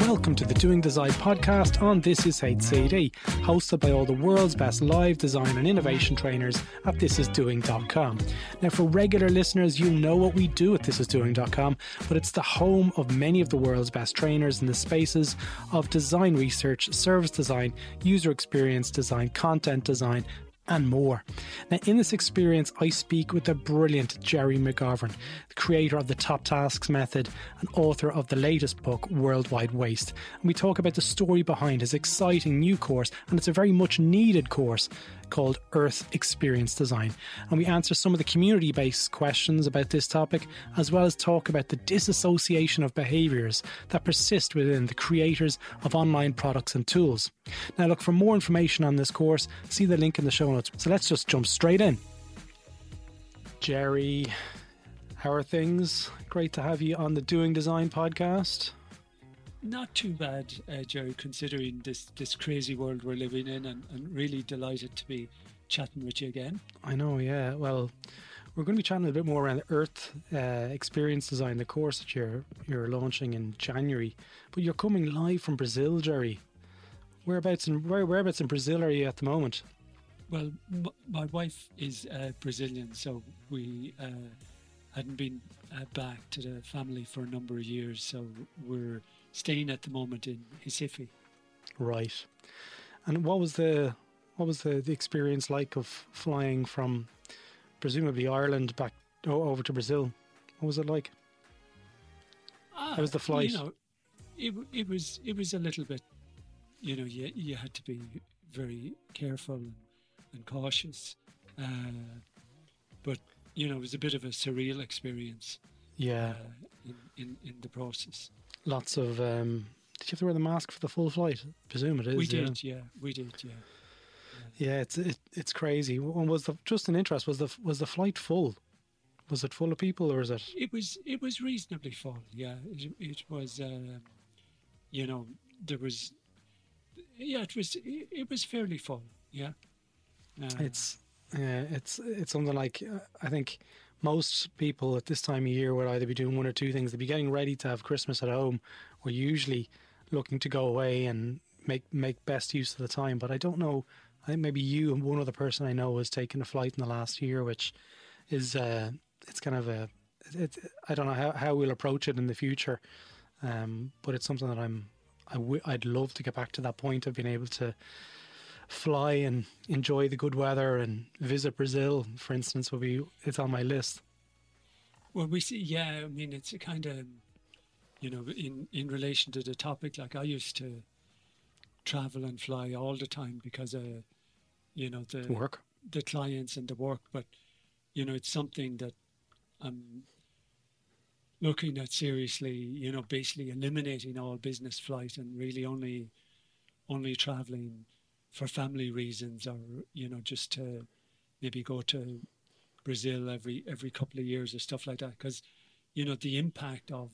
Welcome to the Doing Design Podcast on This Is A City, hosted by all the world's best live design and innovation trainers at thisisdoing.com. Now, for regular listeners, you know what we do at thisisdoing.com, but it's the home of many of the world's best trainers in the spaces of design research, service design, user experience design, content design, and more. Now, in this experience, I speak with the brilliant Gerry McGovern, the creator of the Top Tasks Method and author of the latest book, World Wide Waste. And we talk about the story behind his exciting new course, and it's a very much needed course, called Earth Experience Design. And we answer some of the community-based questions about this topic, as well as talk about the disassociation of behaviours that persist within the creators of online products and tools. Now, look, for more information on this course, see the link in the show notes. So let's just jump straight in. Gerry, how are things? Great to have you on the Doing Design podcast. Not too bad, Joe, considering this crazy world we're living in, and really delighted to be chatting with you again. I know, yeah. Well, we're going to be chatting a bit more around Earth Experience Design, the course that you're launching in January. But you're coming live from Brazil, Gerry. Whereabouts in Brazil are you at the moment? Well, my wife is Brazilian, so we hadn't been back to the family for a number of years, so we're staying at the moment in Recife. Right. And what was the experience like of flying from presumably Ireland back over to Brazil? What was it like? How was the flight? You know, it was a little bit, you know, you had to be very careful and cautious, but you know, it was a bit of a surreal experience. Yeah. In the process. Lots of, did you have to wear the mask for the full flight? I presume it is. We did, yeah. Yeah, it's crazy. And was the flight full? Was it full of people, or is it? It was reasonably full. Yeah, it was. You know, there was. Yeah, it was fairly full. Yeah. It's something like, I think. Most people at this time of year would either be doing one or two things. They'd be getting ready to have Christmas at home, or usually looking to go away and make best use of the time. But I don't know. I think maybe you and one other person I know has taken a flight in the last year, which is I don't know how we'll approach it in the future. But it's something that I'd love to get back to that point of being able to fly and enjoy the good weather and visit Brazil, for instance, it's on my list. Well, we see, yeah, I mean, it's a kind of, you know, in relation to the topic, like I used to travel and fly all the time because of, you know, the work, the clients and the work, but, you know, it's something that I'm looking at seriously, you know, basically eliminating all business flight and really only traveling for family reasons, or, you know, just to maybe go to Brazil every couple of years or stuff like that, because, you know, the impact of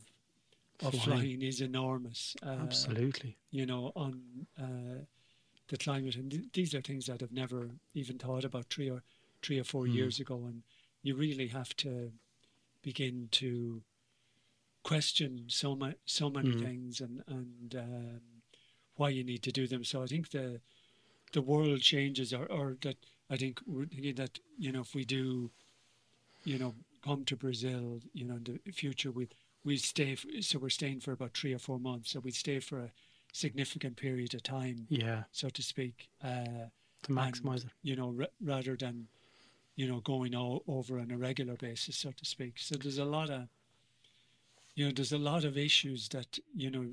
flying is enormous. Absolutely. You know, on the climate, and these are things that I've never even thought about three or four years ago, and you really have to begin to question so many things, and why you need to do them. So I think the world changes, or that I think we're thinking that, you know, if we do, you know, come to Brazil, you know, in the future, we stay, so we're staying for about 3 or 4 months. So we stay for a significant period of time, yeah, so to speak. To maximize it. You know, rather than, you know, going all over on a regular basis, so to speak. So there's a lot of, you know, there's a lot of issues that, you know,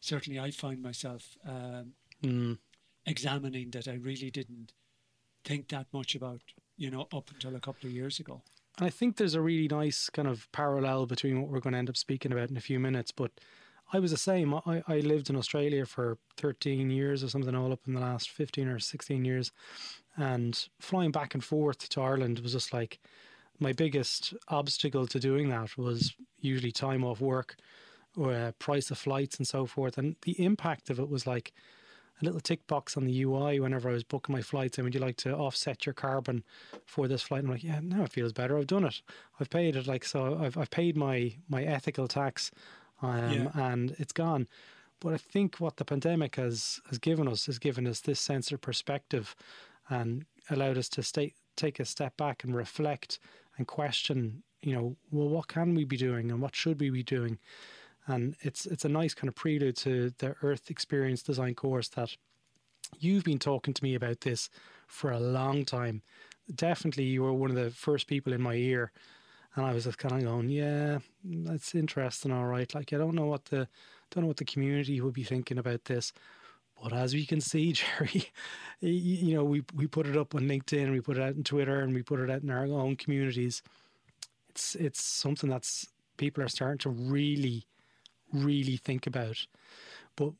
certainly I find myself examining that I really didn't think that much about, you know, up until a couple of years ago. And I think there's a really nice kind of parallel between what we're going to end up speaking about in a few minutes. But I was the same. I lived in Australia for 13 years or something, all up in the last 15 or 16 years. And flying back and forth to Ireland was just like, my biggest obstacle to doing that was usually time off work or price of flights and so forth. And the impact of it was like a little tick box on the UI whenever I was booking my flights. And would you like to offset your carbon for this flight? And I'm like, yeah, now it feels better. I've done it. I've paid it. Like, so I've paid my ethical tax and it's gone. But I think what the pandemic has given us is given us this sense of perspective and allowed us to take a step back and reflect and question, you know, well, what can we be doing and what should we be doing? And it's a nice kind of prelude to the Earth Experience Design course that you've been talking to me about this for a long time. Definitely you were one of the first people in my ear. And I was just kind of going, yeah, that's interesting, all right. Like, I don't know what the community would be thinking about this. But as we can see, Gerry, you know, we put it up on LinkedIn, we put it out on Twitter, and we put it out in our own communities. It's something that's people are starting to really, really think about. But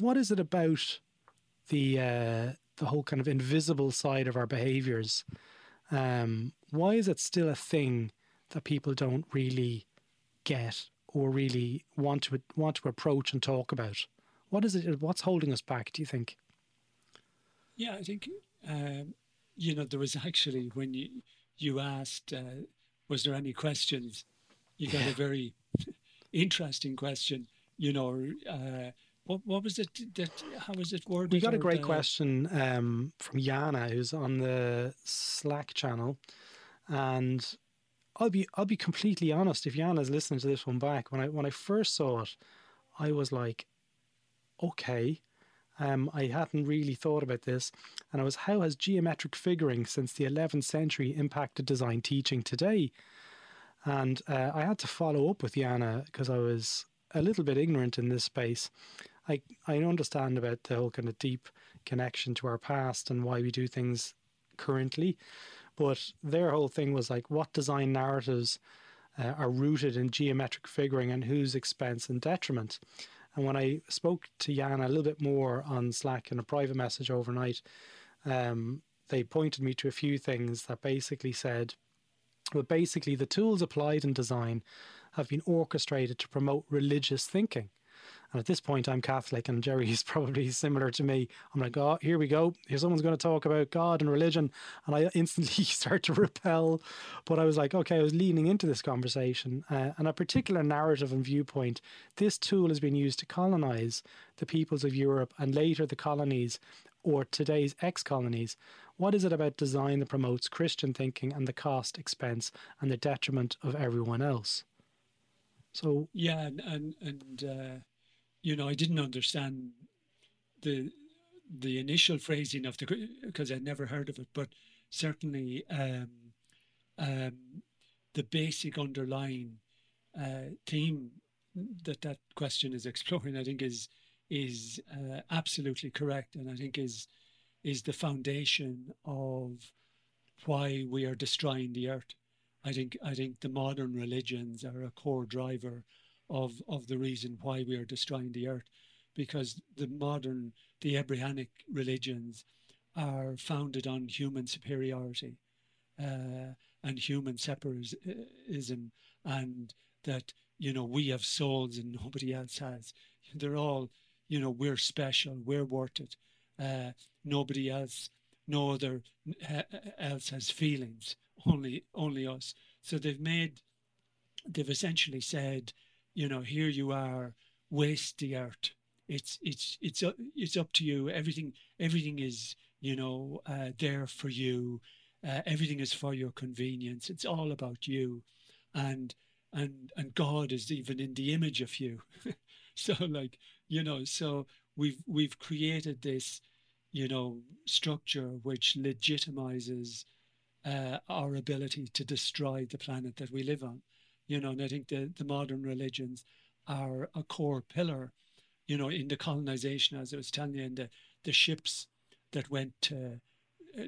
what is it about the whole kind of invisible side of our behaviours? Why is it still a thing that people don't really get or really want to approach and talk about? What is it? What's holding us back, do you think? Yeah, I think, you know, there was actually, when you asked, was there any questions, you got a very interesting question, you know, what was it that, how was it worded? We got a great question from Jana, who's on the Slack channel. And I'll be completely honest, if Jana's listening to this one back, when I first saw it, I was like, okay, I hadn't really thought about this. And it was, how has geometric figuring since the 11th century impacted design teaching today? And I had to follow up with Jana because I was a little bit ignorant in this space. I understand about the whole kind of deep connection to our past and why we do things currently. But their whole thing was like, what design narratives are rooted in geometric figuring and whose expense and detriment? And when I spoke to Jana a little bit more on Slack in a private message overnight, they pointed me to a few things that basically said, well, basically the tools applied in design have been orchestrated to promote religious thinking. And at this point, I'm Catholic, and Gerry is probably similar to me. I'm like, oh, here we go. Here someone's going to talk about God and religion. And I instantly start to repel. But I was like, okay, I was leaning into this conversation. And a particular narrative and viewpoint, this tool has been used to colonize the peoples of Europe and later the colonies or today's ex-colonies. What is it about design that promotes Christian thinking and the cost, expense, and the detriment of everyone else? So yeah, and you know, I didn't understand the initial phrasing of the, because I'd never heard of it, but certainly the basic underlying theme that question is exploring, I think, is absolutely correct, and I think is the foundation of why we are destroying the earth. I think the modern religions are a core driver of the reason why we are destroying the earth, because the Abrahamic religions are founded on human superiority and human separatism, and that, you know, we have souls and nobody else has. They're all, you know, we're special, we're worth it. Nobody else, no other else has feelings. Only us. So they've essentially said, you know, here you are, waste the earth, It's up to you. Everything is, there for you. Everything is for your convenience. It's all about you, and God is even in the image of you. So we've created this, structure which legitimizes our ability to destroy the planet that we live on. And I think the modern religions are a core pillar, in the colonization, as I was telling you, in the ships that went to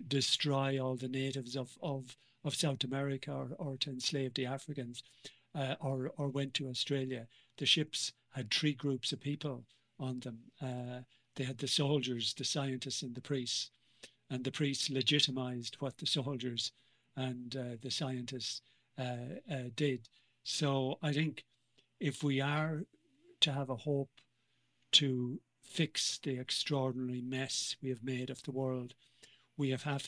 destroy all the natives of South America or to enslave the Africans or went to Australia. The ships had three groups of people on them. They had the soldiers, the scientists, and the priests. And the priests legitimized what the soldiers and the scientists did. So I think if we are to have a hope to fix the extraordinary mess we have made of the world, we have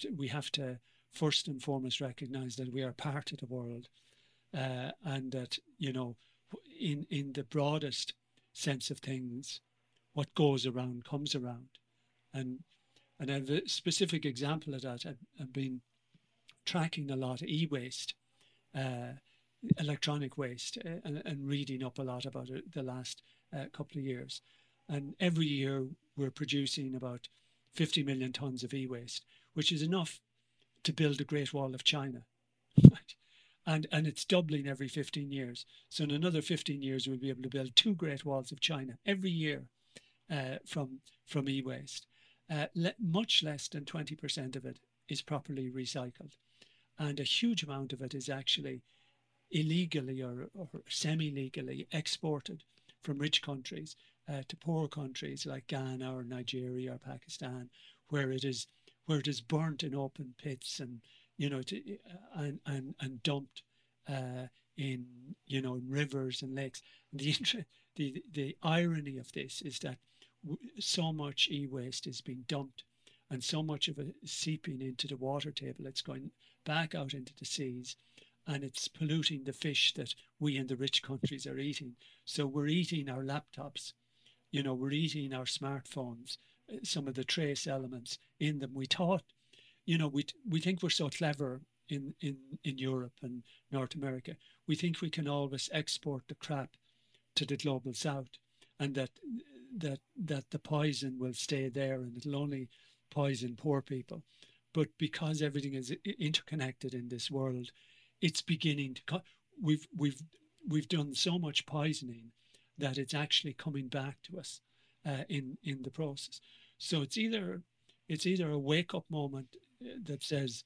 to first and foremost recognize that we are part of the world, and that in the broadest sense of things, what goes around comes around. And I have a specific example of that. I've been tracking a lot of e-waste, electronic waste, and reading up a lot about it the last couple of years. And every year we're producing about 50 million tons of e-waste, which is enough to build the Great Wall of China. Right? And it's doubling every 15 years. So in another 15 years, we'll be able to build two Great Walls of China every year from e-waste. Much less than 20% of it is properly recycled. And a huge amount of it is actually illegally or semi-legally exported from rich countries to poor countries like Ghana or Nigeria or Pakistan, where it is burnt in open pits and dumped in rivers and lakes. And the irony of this is that so much e-waste is being dumped, and so much of it is seeping into the water table. It's going back out into the seas, and it's polluting the fish that we in the rich countries are eating. So we're eating our laptops, we're eating our smartphones, some of the trace elements in them. We thought, we think we're so clever in Europe and North America. We think we can always export the crap to the global south, and that the poison will stay there and it'll only poison poor people. But because everything is interconnected in this world, it's beginning to we've done so much poisoning that it's actually coming back to us in the process. So it's either a wake up moment that says,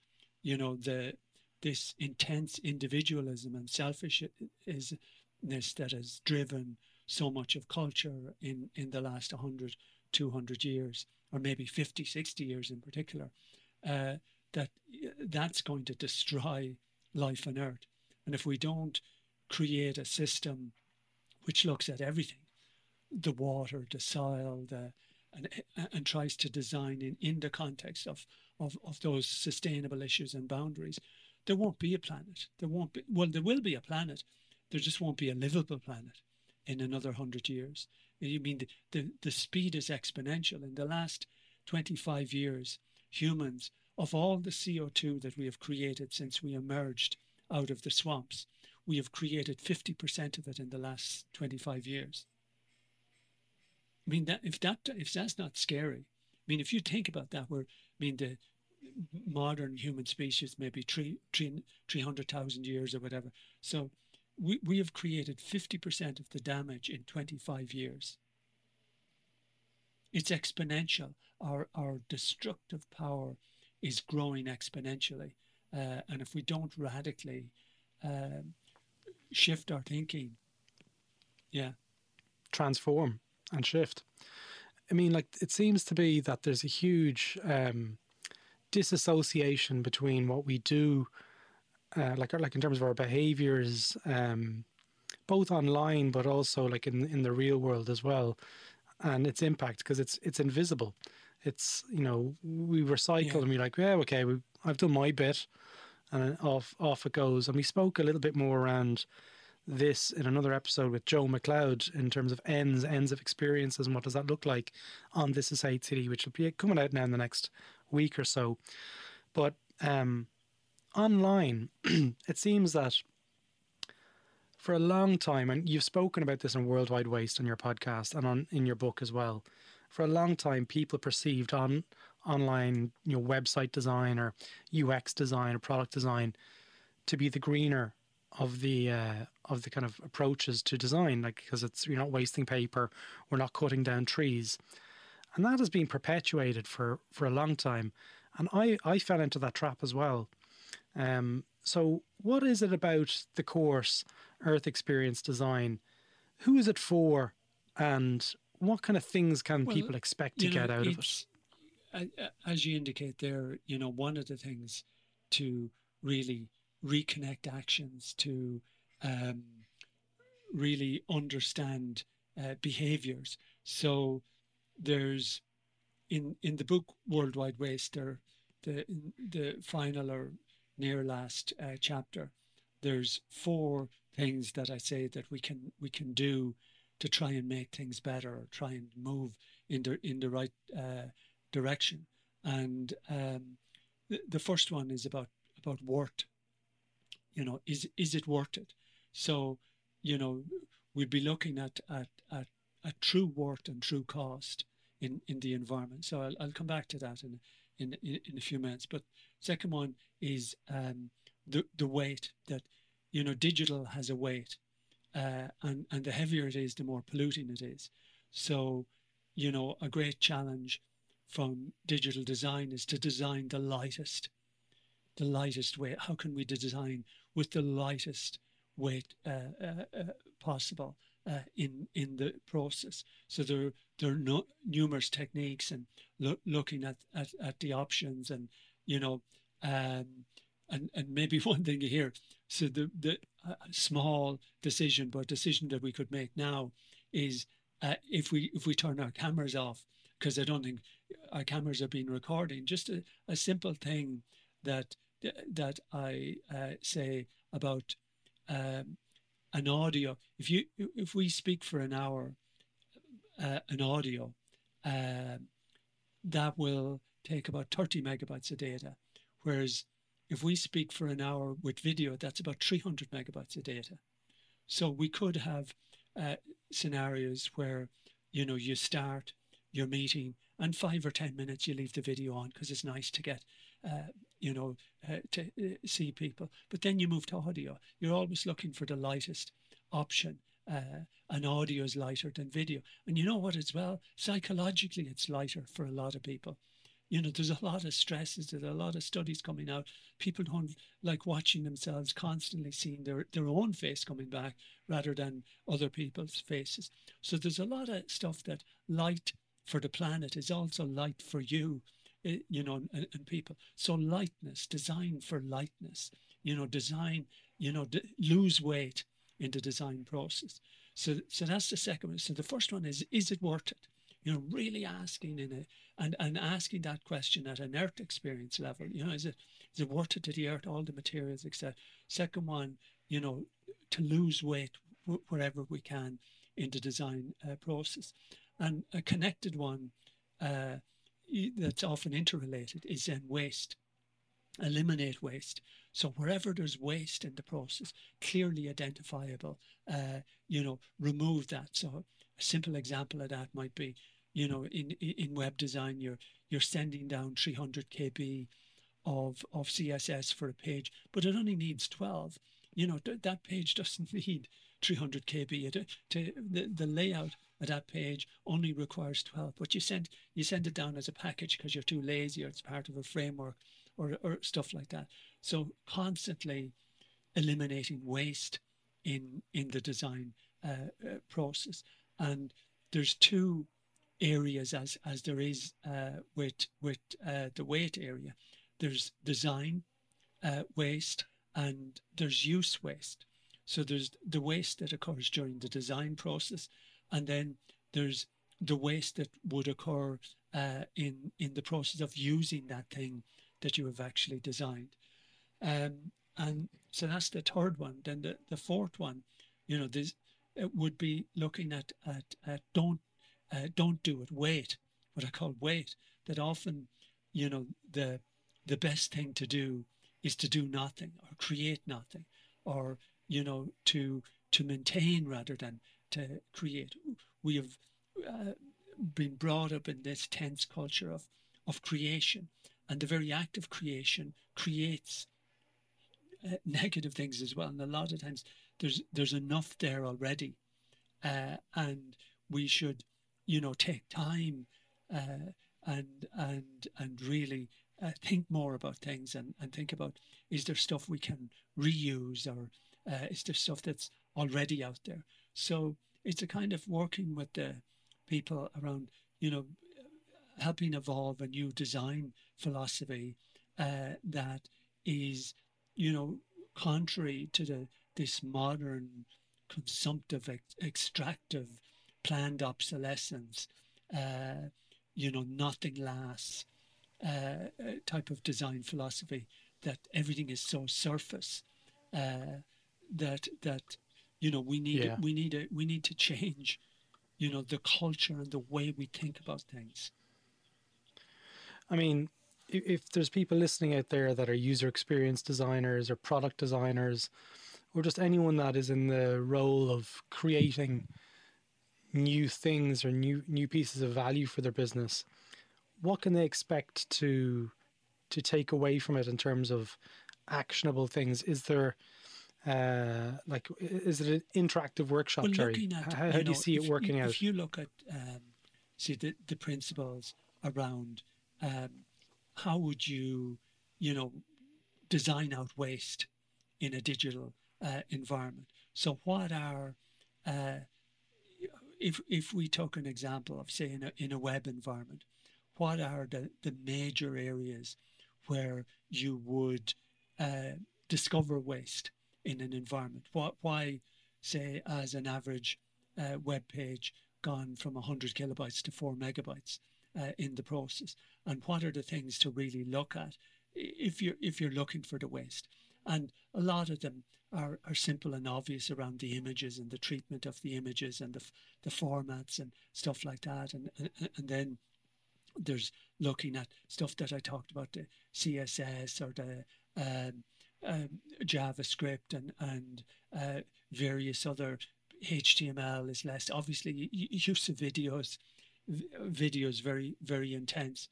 this intense individualism and selfishness that has driven so much of culture in the last 100, 200 years, or maybe 50, 60 years in particular, that's going to destroy life on Earth. And if we don't create a system which looks at everything, the water, the soil, and tries to design in the context of those sustainable issues and boundaries, there won't be a planet. There will be a planet. There just won't be a livable planet in another 100 years. You mean the speed is exponential. In the last 25 years, humans, of all the CO2 that we have created since we emerged out of the swamps, we have created 50% of it in the last 25 years. I mean, if that's not scary, I mean, if you think about that, the modern human species may be 300,000 years or whatever. So we have created 50% of the damage in 25 years. It's exponential. Our destructive power is growing exponentially. And if we don't radically shift our thinking, transform and shift. I mean, it seems to be that there's a huge disassociation between what we do, like in terms of our behaviors, both online but also in the real world as well, and its impact, because it's invisible. It's we recycle and we're I've done my bit, and off it goes. And we spoke a little bit more around this in another episode with Joe McLeod in terms of ends of experiences and what does that look like on This Is A City, which will be coming out now in the next week or so. But online, it seems that for a long time, and you've spoken about this in World Wide Waste on your podcast and in your book as well, for a long time, people perceived online, you know, website design or UX design or product design to be the greener of the kind of approaches to design, like, because it's, you're not wasting paper, we're not cutting down trees. And that has been perpetuated for a long time. And I fell into that trap as well. So what is it about the course, Earth Experience Design? Who is it for? And what kind of things can people expect to get out of it? As you indicate there, you know, one of the things to really reconnect actions, to really understand behaviors. So there's, in the book World Wide Waste, the final or near last chapter, there's four things that I say that we can do to try and make things better, or try and move in the right direction. And the first one is about worth. You know, is it worth it? So, you know, we'd be looking at true worth and true cost in the environment. So I'll come back to that in a few minutes. But second one is the weight, that, you know, digital has a weight, and the heavier it is, the more polluting it is. So, you know, a great challenge from digital design is to design the lightest weight. How can we design with the lightest weight possible in the process? So there are numerous techniques, and looking at the options, and, you know, and maybe one thing you hear, so the small decision, but decision that we could make now is if we turn our cameras off, because I don't think our cameras are being recording. Just a simple thing that I say about an audio. If we speak for an hour, an audio, that will take about 30 megabytes of data. Whereas if we speak for an hour with video, that's about 300 megabytes of data. So we could have scenarios where, you know, you start your meeting and 5 or 10 minutes you leave the video on because it's nice to get you know, to see people. But then you move to audio. You're always looking for the lightest option, and audio is lighter than video. And you know what, as well, psychologically, it's lighter for a lot of people. You know, there's a lot of stresses, there's a lot of studies coming out. People don't like watching themselves, constantly seeing their own face coming back rather than other people's faces. So there's a lot of stuff that light for the planet is also light for you. You know, and people. So lightness, design for lightness, you know, design, you know, lose weight in the design process. So that's the second one. So the first one is it worth it? You know, really asking and asking that question at an Earth experience level. You know, is it worth it to the Earth, all the materials, etc. Second one, you know, to lose weight wherever we can in the design process. And a connected one, that's often interrelated, is then waste. Eliminate waste. So wherever there's waste in the process, clearly identifiable, you know, remove that. So a simple example of that might be, you know, in web design, you're sending down 300 KB of CSS for a page, but it only needs 12. You know, that page doesn't need 300 KB. The layout of that page only requires 12, but you send it down as a package because you're too lazy, or it's part of a framework, or stuff like that. So constantly eliminating waste in the design process. And there's two areas, as there is with the weight area. There's design waste and there's use waste. So there's the waste that occurs during the design process, and then there's the waste that would occur in the process of using that thing that you have actually designed. And so that's the third one. Then the fourth one You know, this would be looking at don't do it. Wait, what I call wait. That often, you know, the best thing to do is to do nothing or create nothing, or you know, to maintain rather than to create. We have been brought up in this tense culture of creation, and the very act of creation creates negative things as well. And a lot of times there's enough there already, and we should, you know, take time and really think more about things and think about, is there stuff we can reuse, or is there stuff that's already out there? So it's a kind of working with the people around, you know, helping evolve a new design philosophy that is, you know, contrary to this modern consumptive extractive planned obsolescence, you know, nothing lasts type of design philosophy, that everything is so surface that you know, we need to change, you know, the culture and the way we think about things. I mean, if there's people listening out there that are user experience designers or product designers, or just anyone that is in the role of creating new things or new pieces of value for their business, what can they expect to take away from it in terms of actionable things? Is there is it an interactive workshop, Gerry? How do you see it working out? If you look at the principles around how would you design out waste in a digital environment? So what are if we took an example of, say, in a web environment, what are the major areas where you would discover waste in an environment? Why, say, as an average web page gone from 100 kilobytes to 4 megabytes in the process? And what are the things to really look at if you're looking for the waste? And a lot of them are simple and obvious around the images and the treatment of the images and the formats and stuff like that. And then there's looking at stuff that I talked about, the CSS or the JavaScript and various other. HTML is less, obviously, use of videos very, very intense,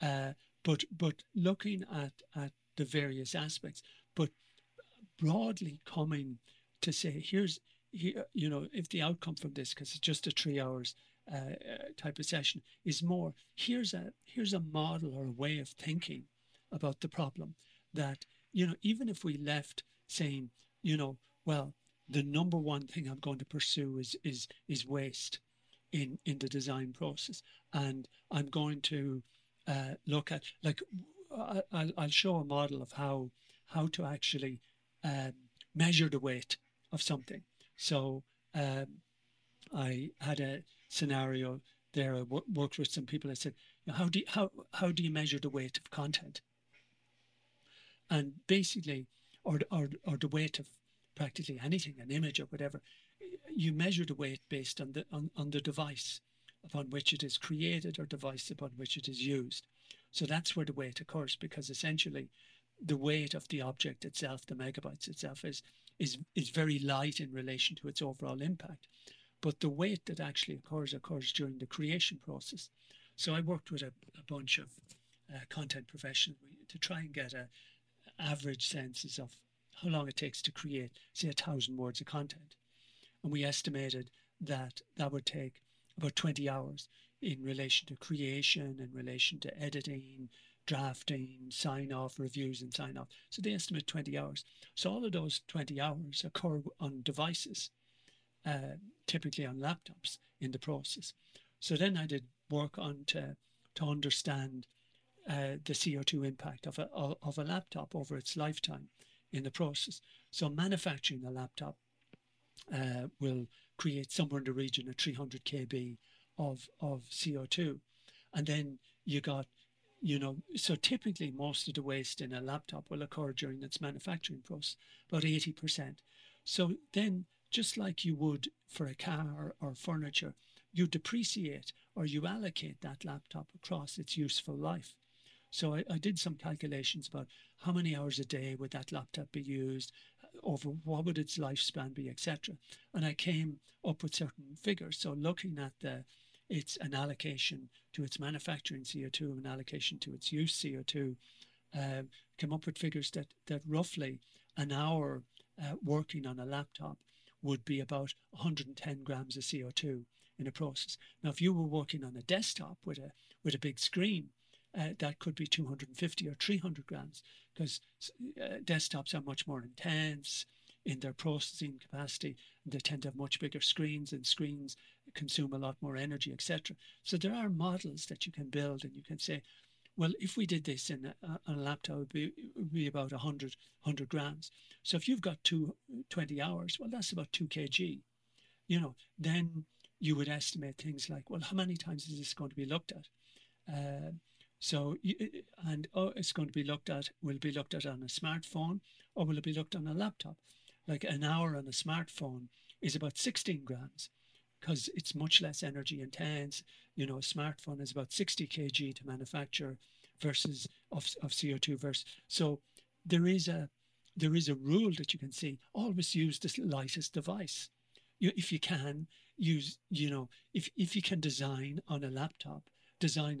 but looking at the various aspects, but broadly coming to say, if the outcome from this, because it's just a 3 hours type of session, is more, here's a model or a way of thinking about the problem that, you know, even if we left saying, you know, well, the number one thing I'm going to pursue is waste in the design process, and I'm going to look at, like, I'll show a model of how to actually measure the weight of something. So I had a scenario there. I worked with some people. I said, how do you measure the weight of content? And basically, or the weight of practically anything, an image or whatever, you measure the weight based on the device upon which it is created or device upon which it is used. So that's where the weight occurs, because essentially the weight of the object itself, the megabytes itself, is very light in relation to its overall impact. But the weight that actually occurs during the creation process. So I worked with a bunch of content professionals to try and get an average census of how long it takes to create, say, 1,000 words of content. And we estimated that would take about 20 hours in relation to creation, in relation to editing, drafting, sign-off, reviews and sign-off. So they estimate 20 hours. So all of those 20 hours occur on devices, typically on laptops in the process. So then I did work on to understand the CO2 impact of a laptop over its lifetime in the process. So manufacturing a laptop will create somewhere in the region of 300 kb of CO2. And then you got, you know, so typically most of the waste in a laptop will occur during its manufacturing process, about 80%. So then just like you would for a car or furniture, you depreciate or you allocate that laptop across its useful life. So I did some calculations about how many hours a day would that laptop be used, over what would its lifespan be, etc. And I came up with certain figures. So looking at it's an allocation to its manufacturing CO2, an allocation to its use CO2, came up with figures that roughly an hour working on a laptop would be about 110 grams of CO2 in a process. Now, if you were working on a desktop with a big screen, that could be 250 or 300 grams because desktops are much more intense in their processing capacity, and they tend to have much bigger screens, and screens consume a lot more energy, etc. So there are models that you can build, and you can say, well, if we did this in a laptop, it would be about 100 grams. So if you've got 20 hours, well, that's about 2 kg. You know, then you would estimate things like, well, how many times is this going to be looked at? It's going to be looked at, will it be looked at on a smartphone or will it be looked on a laptop? Like an hour on a smartphone is about 16 grams because it's much less energy intense. You know, a smartphone is about 60 kg to manufacture versus of CO2 versus. So there is a rule that you can see, always use the lightest device. If you can use, you know, if you can design on a laptop, I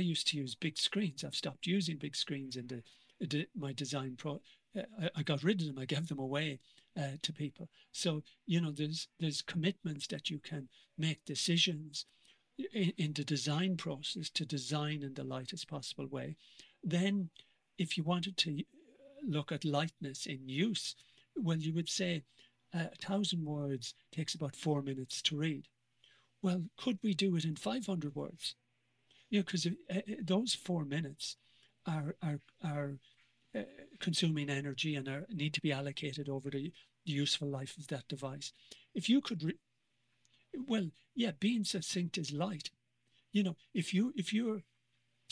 used to use big screens. I've stopped using big screens in my design I got rid of them. I gave them away to people. So, you know, there's commitments that you can make decisions in the design process to design in the lightest possible way. Then if you wanted to look at lightness in use, well, you would say 1,000 words takes about 4 minutes to read. Well, could we do it in 500 words? Yeah, because those 4 minutes are consuming energy and need to be allocated over the useful life of that device. If you could, being succinct is light. You know, if you're,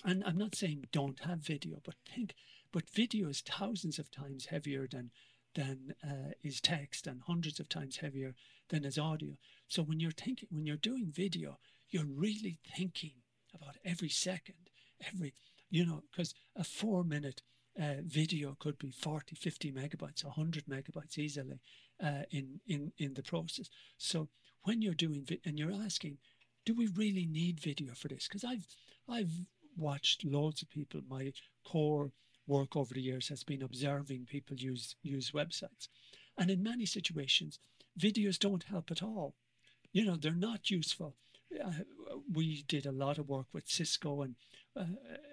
and I'm not saying don't have video, but video is thousands of times heavier than is text and hundreds of times heavier than is audio. So when you're doing video, you're really thinking about every second, because a 4 minute video could be 40, 50 megabytes, 100 megabytes easily in the process. So when you're doing and you're asking, do we really need video for this? Because I've watched loads of people. My core work over the years has been observing people use websites. And in many situations, videos don't help at all. You know, they're not useful. We did a lot of work with Cisco and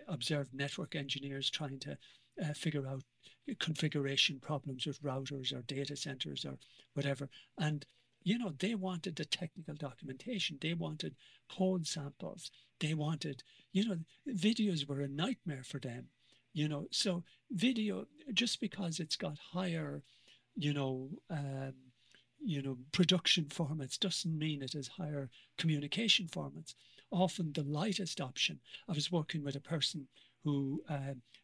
observed network engineers trying to figure out configuration problems with routers or data centers or whatever. And, you know, they wanted the technical documentation. They wanted code samples. They wanted, you know, videos were a nightmare for them. You know, so video, just because it's got higher, production formats doesn't mean it has higher communication formats. Often the lightest option. I was working with a person who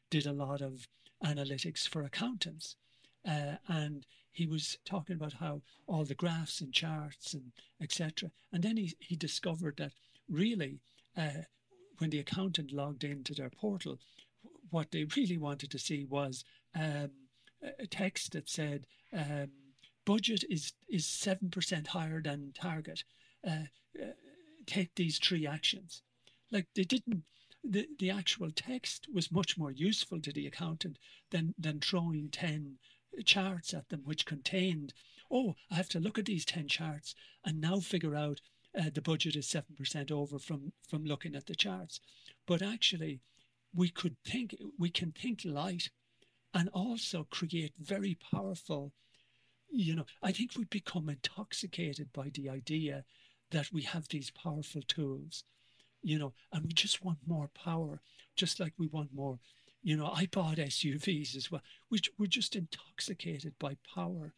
did a lot of analytics for accountants, and he was talking about how all the graphs and charts and etc. And then he discovered that really, when the accountant logged into their portal, what they really wanted to see was a text that said budget is 7% higher than target. Take these three actions. Like they didn't. The actual text was much more useful to the accountant than throwing 10 charts at them, which contained, oh, I have to look at these 10 charts and now figure out the budget is 7% over from looking at the charts. But actually, we can think light and also create very powerful, you know, I think we become intoxicated by the idea that we have these powerful tools, you know, and we just want more power, just like we want more, you know, iPod SUVs as well, which we're just intoxicated by power.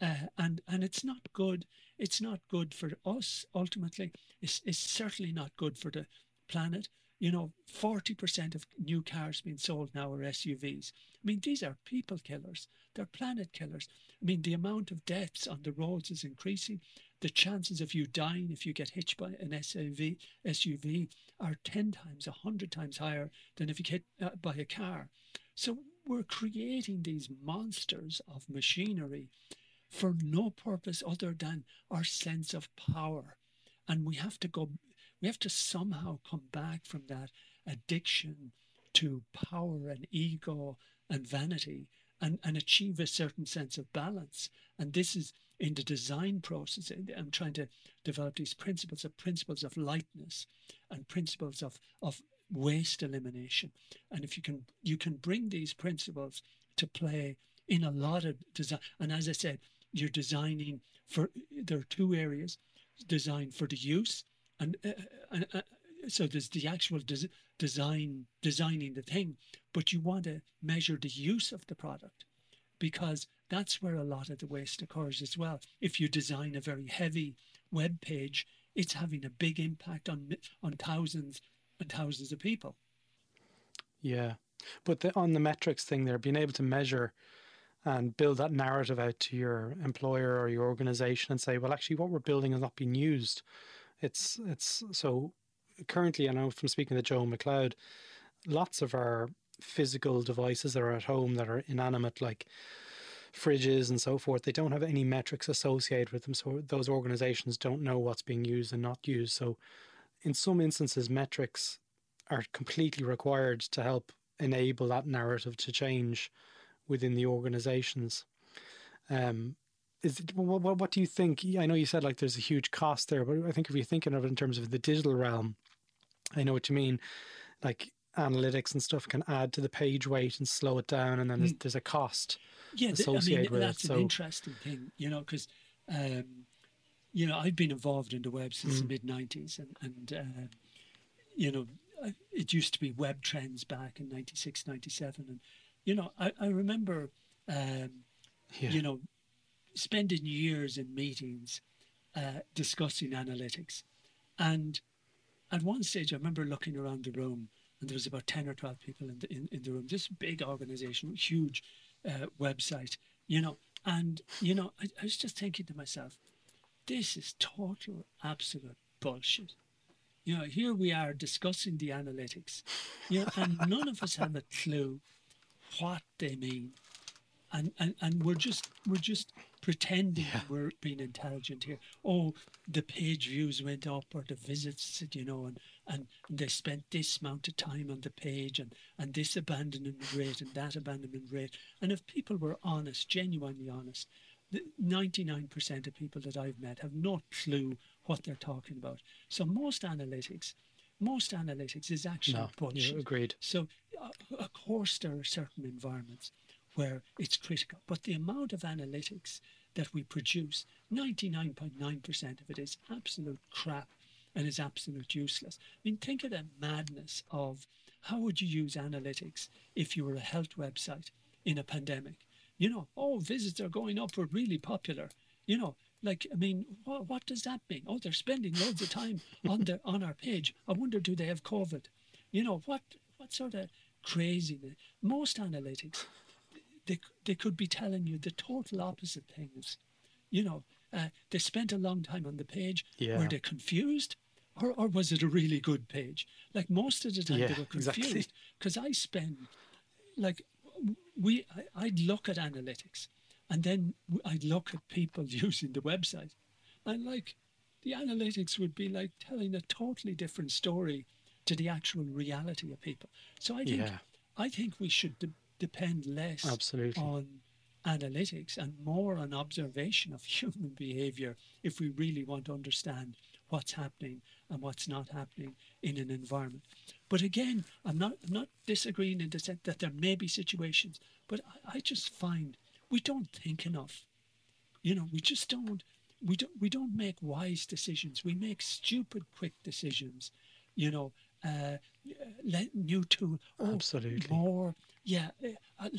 And it's not good. It's not good for us ultimately. It's certainly not good for the planet. You know, 40% of new cars being sold now are SUVs. I mean, these are people killers. They're planet killers. I mean, the amount of deaths on the roads is increasing. The chances of you dying if you get hit by an SUV are 10 times, 100 times higher than if you get hit by a car. So we're creating these monsters of machinery for no purpose other than our sense of power. And we have to go... We have to somehow come back from that addiction to power and ego and vanity and achieve a certain sense of balance. And this is in the design process. I'm trying to develop these principles of lightness and principles of waste elimination. And if you can bring these principles to play in a lot of design. And as I said, you're designing for, there are two areas, design for the use. And so there's the actual designing the thing, but you want to measure the use of the product, because that's where a lot of the waste occurs as well. If you design a very heavy web page, it's having a big impact on thousands and thousands of people. Yeah, but on the metrics thing there, being able to measure and build that narrative out to your employer or your organization and say, well, actually what we're building is not being used. It's so currently, I know from speaking to Joe McLeod, lots of our physical devices that are at home that are inanimate, like fridges and so forth, they don't have any metrics associated with them. So those organizations don't know what's being used and not used. So in some instances, metrics are completely required to help enable that narrative to change within the organizations. What do you think? I know you said like there's a huge cost there, but I think if you're thinking of it in terms of the digital realm, I know what you mean. Like analytics and stuff can add to the page weight and slow it down, and then there's a cost associated with it. That's an interesting thing, you know, because you know, I've been involved in the web since the mid '90s, and you know, it used to be Web Trends back in '96, '97, and you know, I remember, you know, spending years in meetings discussing analytics. And at one stage, I remember looking around the room, and there was about 10 or 12 people in the room, this big organization, huge website, you know. And, you know, I was just thinking to myself, this is total, absolute bullshit. You know, here we are discussing the analytics, you know, and none of us have a clue what they mean. And we're just pretending we're being intelligent here. Oh, the page views went up, or the visits, you know, and they spent this amount of time on the page, and this abandonment rate and that abandonment rate. And if people were honest, genuinely honest, 99% of people that I've met have no clue what they're talking about. So most analytics is actually bullshit. Agreed. So of course there are certain environments where it's critical. But the amount of analytics that we produce, 99.9% of it is absolute crap and is absolute useless. I mean, think of the madness of how would you use analytics if you were a health website in a pandemic? You know, oh, visits are going up, we're really popular. You know, like, I mean, what does that mean? Oh, they're spending loads of time on our page. I wonder, do they have COVID? You know, what sort of craziness? Most analytics... They could be telling you the total opposite things. You know, they spent a long time on the page. Yeah. Were they confused? Or was it a really good page? Like most of the time they were confused. Because exactly. I'd look at analytics and then I'd look at people using the website. And like the analytics would be like telling a totally different story to the actual reality of people. So I think we should... depend less on analytics and more on observation of human behavior if we really want to understand what's happening and what's not happening in an environment. But again, I'm not disagreeing in the sense that there may be situations, but I just find we don't think enough. You know, we don't make wise decisions. We make stupid, quick decisions, you know. New tool. Oh, absolutely. More. Yeah.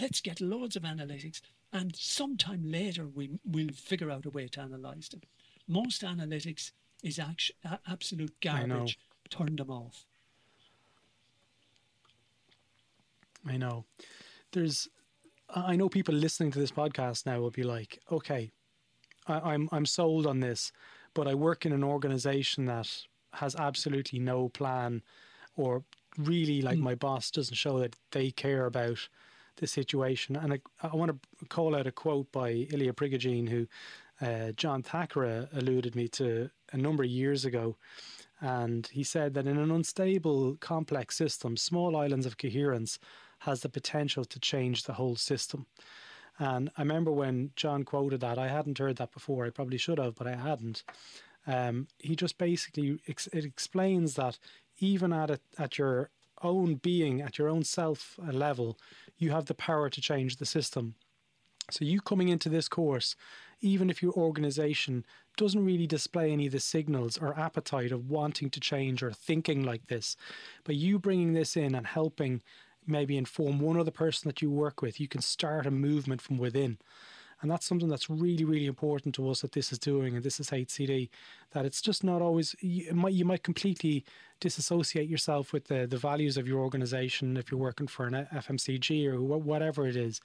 Let's get loads of analytics, and sometime later we'll figure out a way to analyze them. Most analytics is absolute garbage. Turn them off. I know. I know people listening to this podcast now will be like, okay, I'm sold on this, but I work in an organization that has absolutely no plan, or really, like, my boss doesn't show that they care about the situation. And I want to call out a quote by Ilya Prigogine, who John Thackera alluded me to a number of years ago. And he said that in an unstable, complex system, small islands of coherence has the potential to change the whole system. And I remember when John quoted that, I hadn't heard that before. I probably should have, but I hadn't. He just basically, it explains that even at your own being, at your own self level, you have the power to change the system. So you coming into this course, even if your organization doesn't really display any of the signals or appetite of wanting to change or thinking like this, but you bringing this in and helping maybe inform one other person that you work with, you can start a movement from within. And that's something that's really, really important to us that This Is Doing and This Is HCD, that it's just not always, you might completely disassociate yourself with the values of your organization if you're working for an FMCG or whatever it is.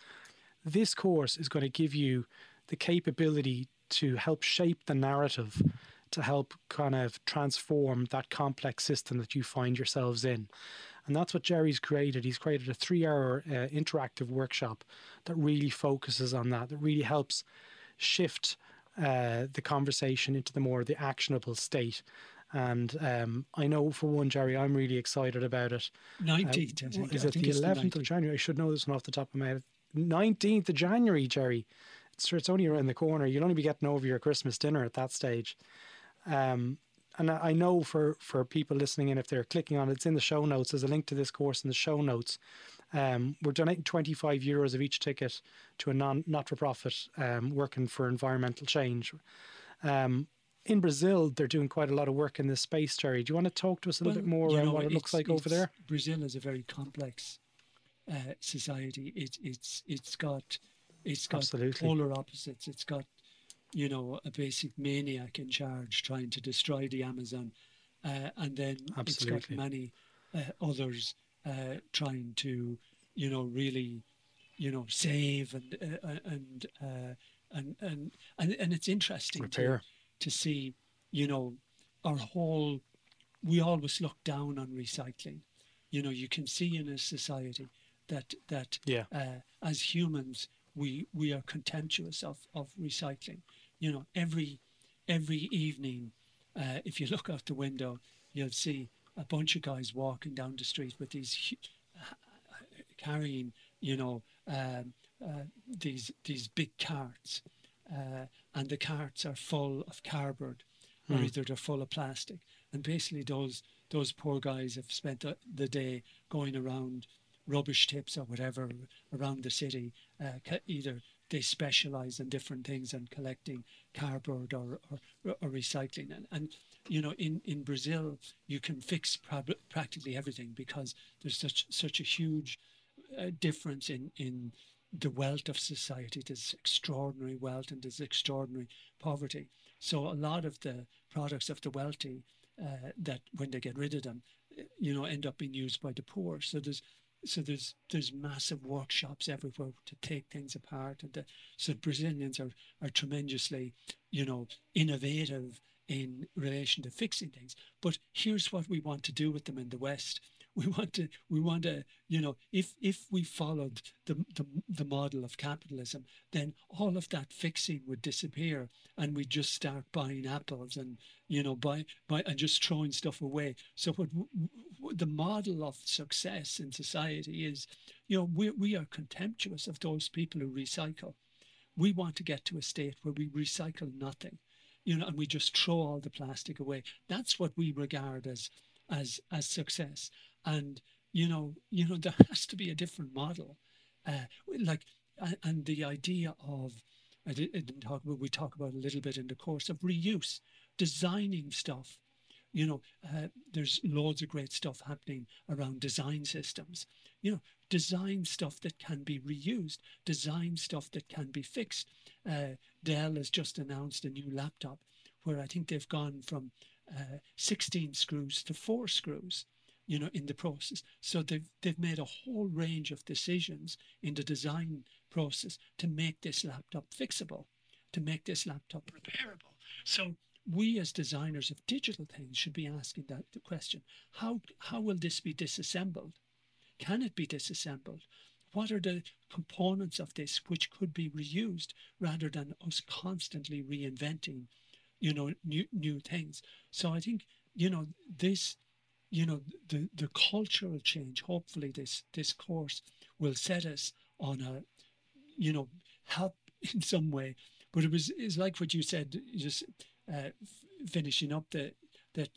This course is going to give you the capability to help shape the narrative, to help kind of transform that complex system that you find yourselves in. And that's what Gerry's created. He's created a 3-hour interactive workshop that really focuses on that really helps shift the conversation into the more the actionable state. And I know, for one, Gerry, I'm really excited about it. 19th, I think. Is it the 11th of January? I should know this one off the top of my head. 19th of January, Gerry. It's only around the corner. You'll only be getting over your Christmas dinner at that stage. And I know for people listening in, if they're clicking on it, it's in the show notes. There's a link to this course in the show notes. We're donating €25 of each ticket to a not-for-profit working for environmental change. In Brazil, they're doing quite a lot of work in this space, Gerry. Do you want to talk to us a little bit more about what it looks like over there? Brazil is a very complex society. It's got absolutely polar opposites. It's got, a basic maniac in charge trying to destroy the Amazon. And then absolutely, it's got many others trying to, really, save and it's interesting to see, our whole, we always look down on recycling. You can see in a society that as humans, we are contemptuous of recycling. Every evening, if you look out the window, you'll see a bunch of guys walking down the street with these carrying, these big carts, and the carts are full of cardboard, or either they're full of plastic. And basically, those poor guys have spent the day going around rubbish tips or whatever around the city. Either they specialize in different things and collecting cardboard or recycling. And in Brazil, you can fix practically everything because there's such a huge difference in the wealth of society. There's extraordinary wealth and there's extraordinary poverty. So a lot of the products of the wealthy that when they get rid of them, end up being used by the poor. So there's massive workshops everywhere to take things apart, and so Brazilians are tremendously, innovative in relation to fixing things. But here's what we want to do with them in the West. We want to if we followed the model of capitalism, then all of that fixing would disappear, and we just start buying apples and buy and just throwing stuff away. So what the model of success in society is, we are contemptuous of those people who recycle. We want to get to a state where we recycle nothing, and we just throw all the plastic away. That's what we regard as success. And there has to be a different model, and the idea of, we talk about a little bit in the course, of reuse, designing stuff. There's loads of great stuff happening around design systems. Design stuff that can be reused, design stuff that can be fixed. Dell has just announced a new laptop where I think they've gone from 16 screws to 4 screws. you know, in the process. So they've made a whole range of decisions in the design process to make this laptop fixable, to make this laptop repairable. So we as designers of digital things should be asking that the question, how will this be disassembled? Can it be disassembled? What are the components of this which could be reused rather than us constantly reinventing, you know, new things? So I think, you know, this, you know, the cultural change, hopefully this course will set us on a, you know, help in some way. But it's like what you said, just finishing up that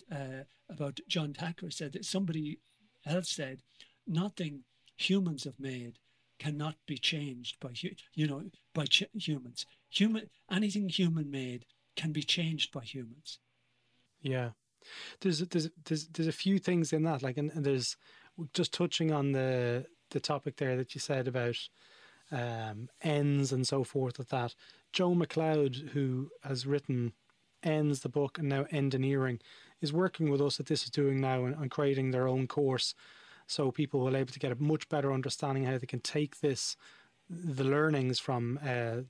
about John Thackera said that somebody else said, nothing humans have made cannot be changed by, you know, by humans. Anything human made can be changed by humans. Yeah, there's a few things in that. Like, and there's just touching on the topic there that you said about ends and so forth. With that, Joe McLeod, who has written Ends, the book, and now Engineering, is working with us at This Is Doing now and creating their own course. So people will be able to get a much better understanding how they can take this, the learnings from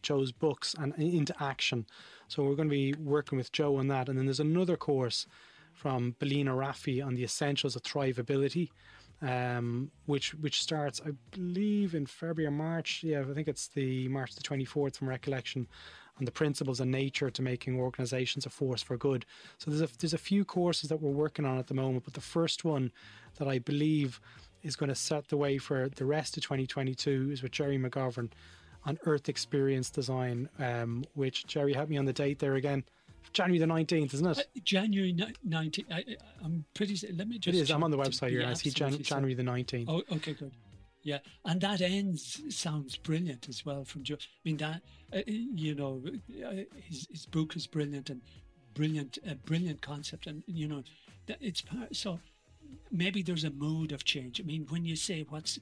Joe's books, and into action. So we're going to be working with Joe on that. And then there's another course from Belina Raffi on the Essentials of Thriveability, which starts, I believe, in February or March. Yeah, I think it's the March the 24th from recollection, on the principles of nature to making organizations a force for good. So there's a few courses that we're working on at the moment, but the first one that I believe is going to set the way for the rest of 2022 is with Gerry McGovern on Earth Experience Design, which, Gerry, help me on the date there again. January the 19th, isn't it? January 19th. I'm pretty... Let me just... It is. I'm on the website here, and I see January the 19th. Oh, okay, good. Yeah, and that Ends sounds brilliant as well from Joe. I mean, that, you know, his book is brilliant, and brilliant concept. And, you know, it's part... So maybe there's a mood of change. I mean, when you say what's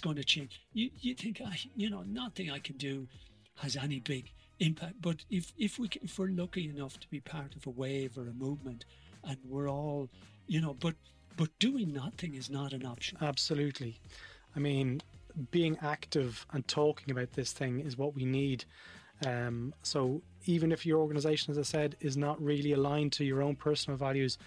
going to change, you think, you know, nothing I can do has any big impact. But if we're lucky enough to be part of a wave or a movement, and we're all, you know, but doing nothing is not an option. Absolutely. I mean, being active and talking about this thing is what we need. So even if your organization, as I said, is not really aligned to your own personal values,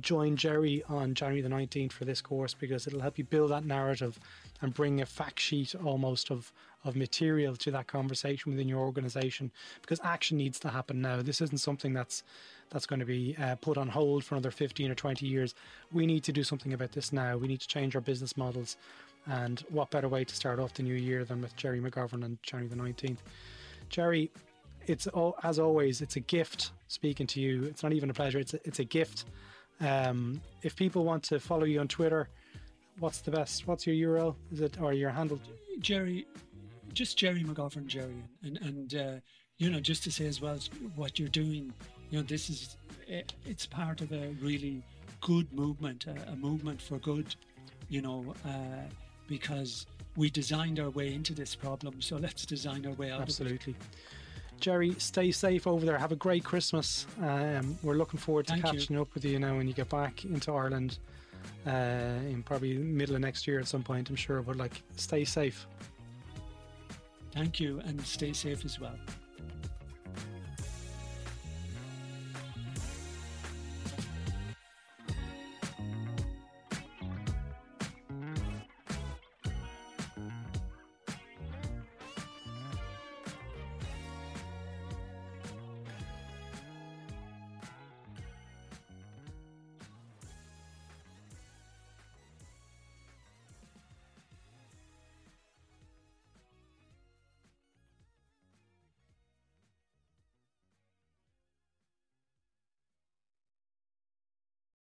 join Gerry on January the 19th for this course, because it'll help you build that narrative and bring a fact sheet almost of material to that conversation within your organization, because action needs to happen now. This isn't something that's going to be put on hold for another 15 or 20 years. We need to do something about this now. We need to change our business models. And what better way to start off the new year than with Gerry McGovern on January the 19th. Gerry, it's all, as always, it's a gift speaking to you. It's not even a pleasure. It's a gift. If people want to follow you on Twitter, what's your URL? Is it, or your handle? Gerry, just Gerry McGovern, Gerry. And you know, just to say as well, what you're doing, you know, this is, it's part of a really good movement, a movement for good, you know, because we designed our way into this problem, so let's design our way out. Absolutely. Of it. Gerry, stay safe over there. Have a great Christmas. We're looking forward to catching up with you now when you get back into Ireland, in probably middle of next year at some point, I'm sure. But, like, stay safe. Thank you, and stay safe as well.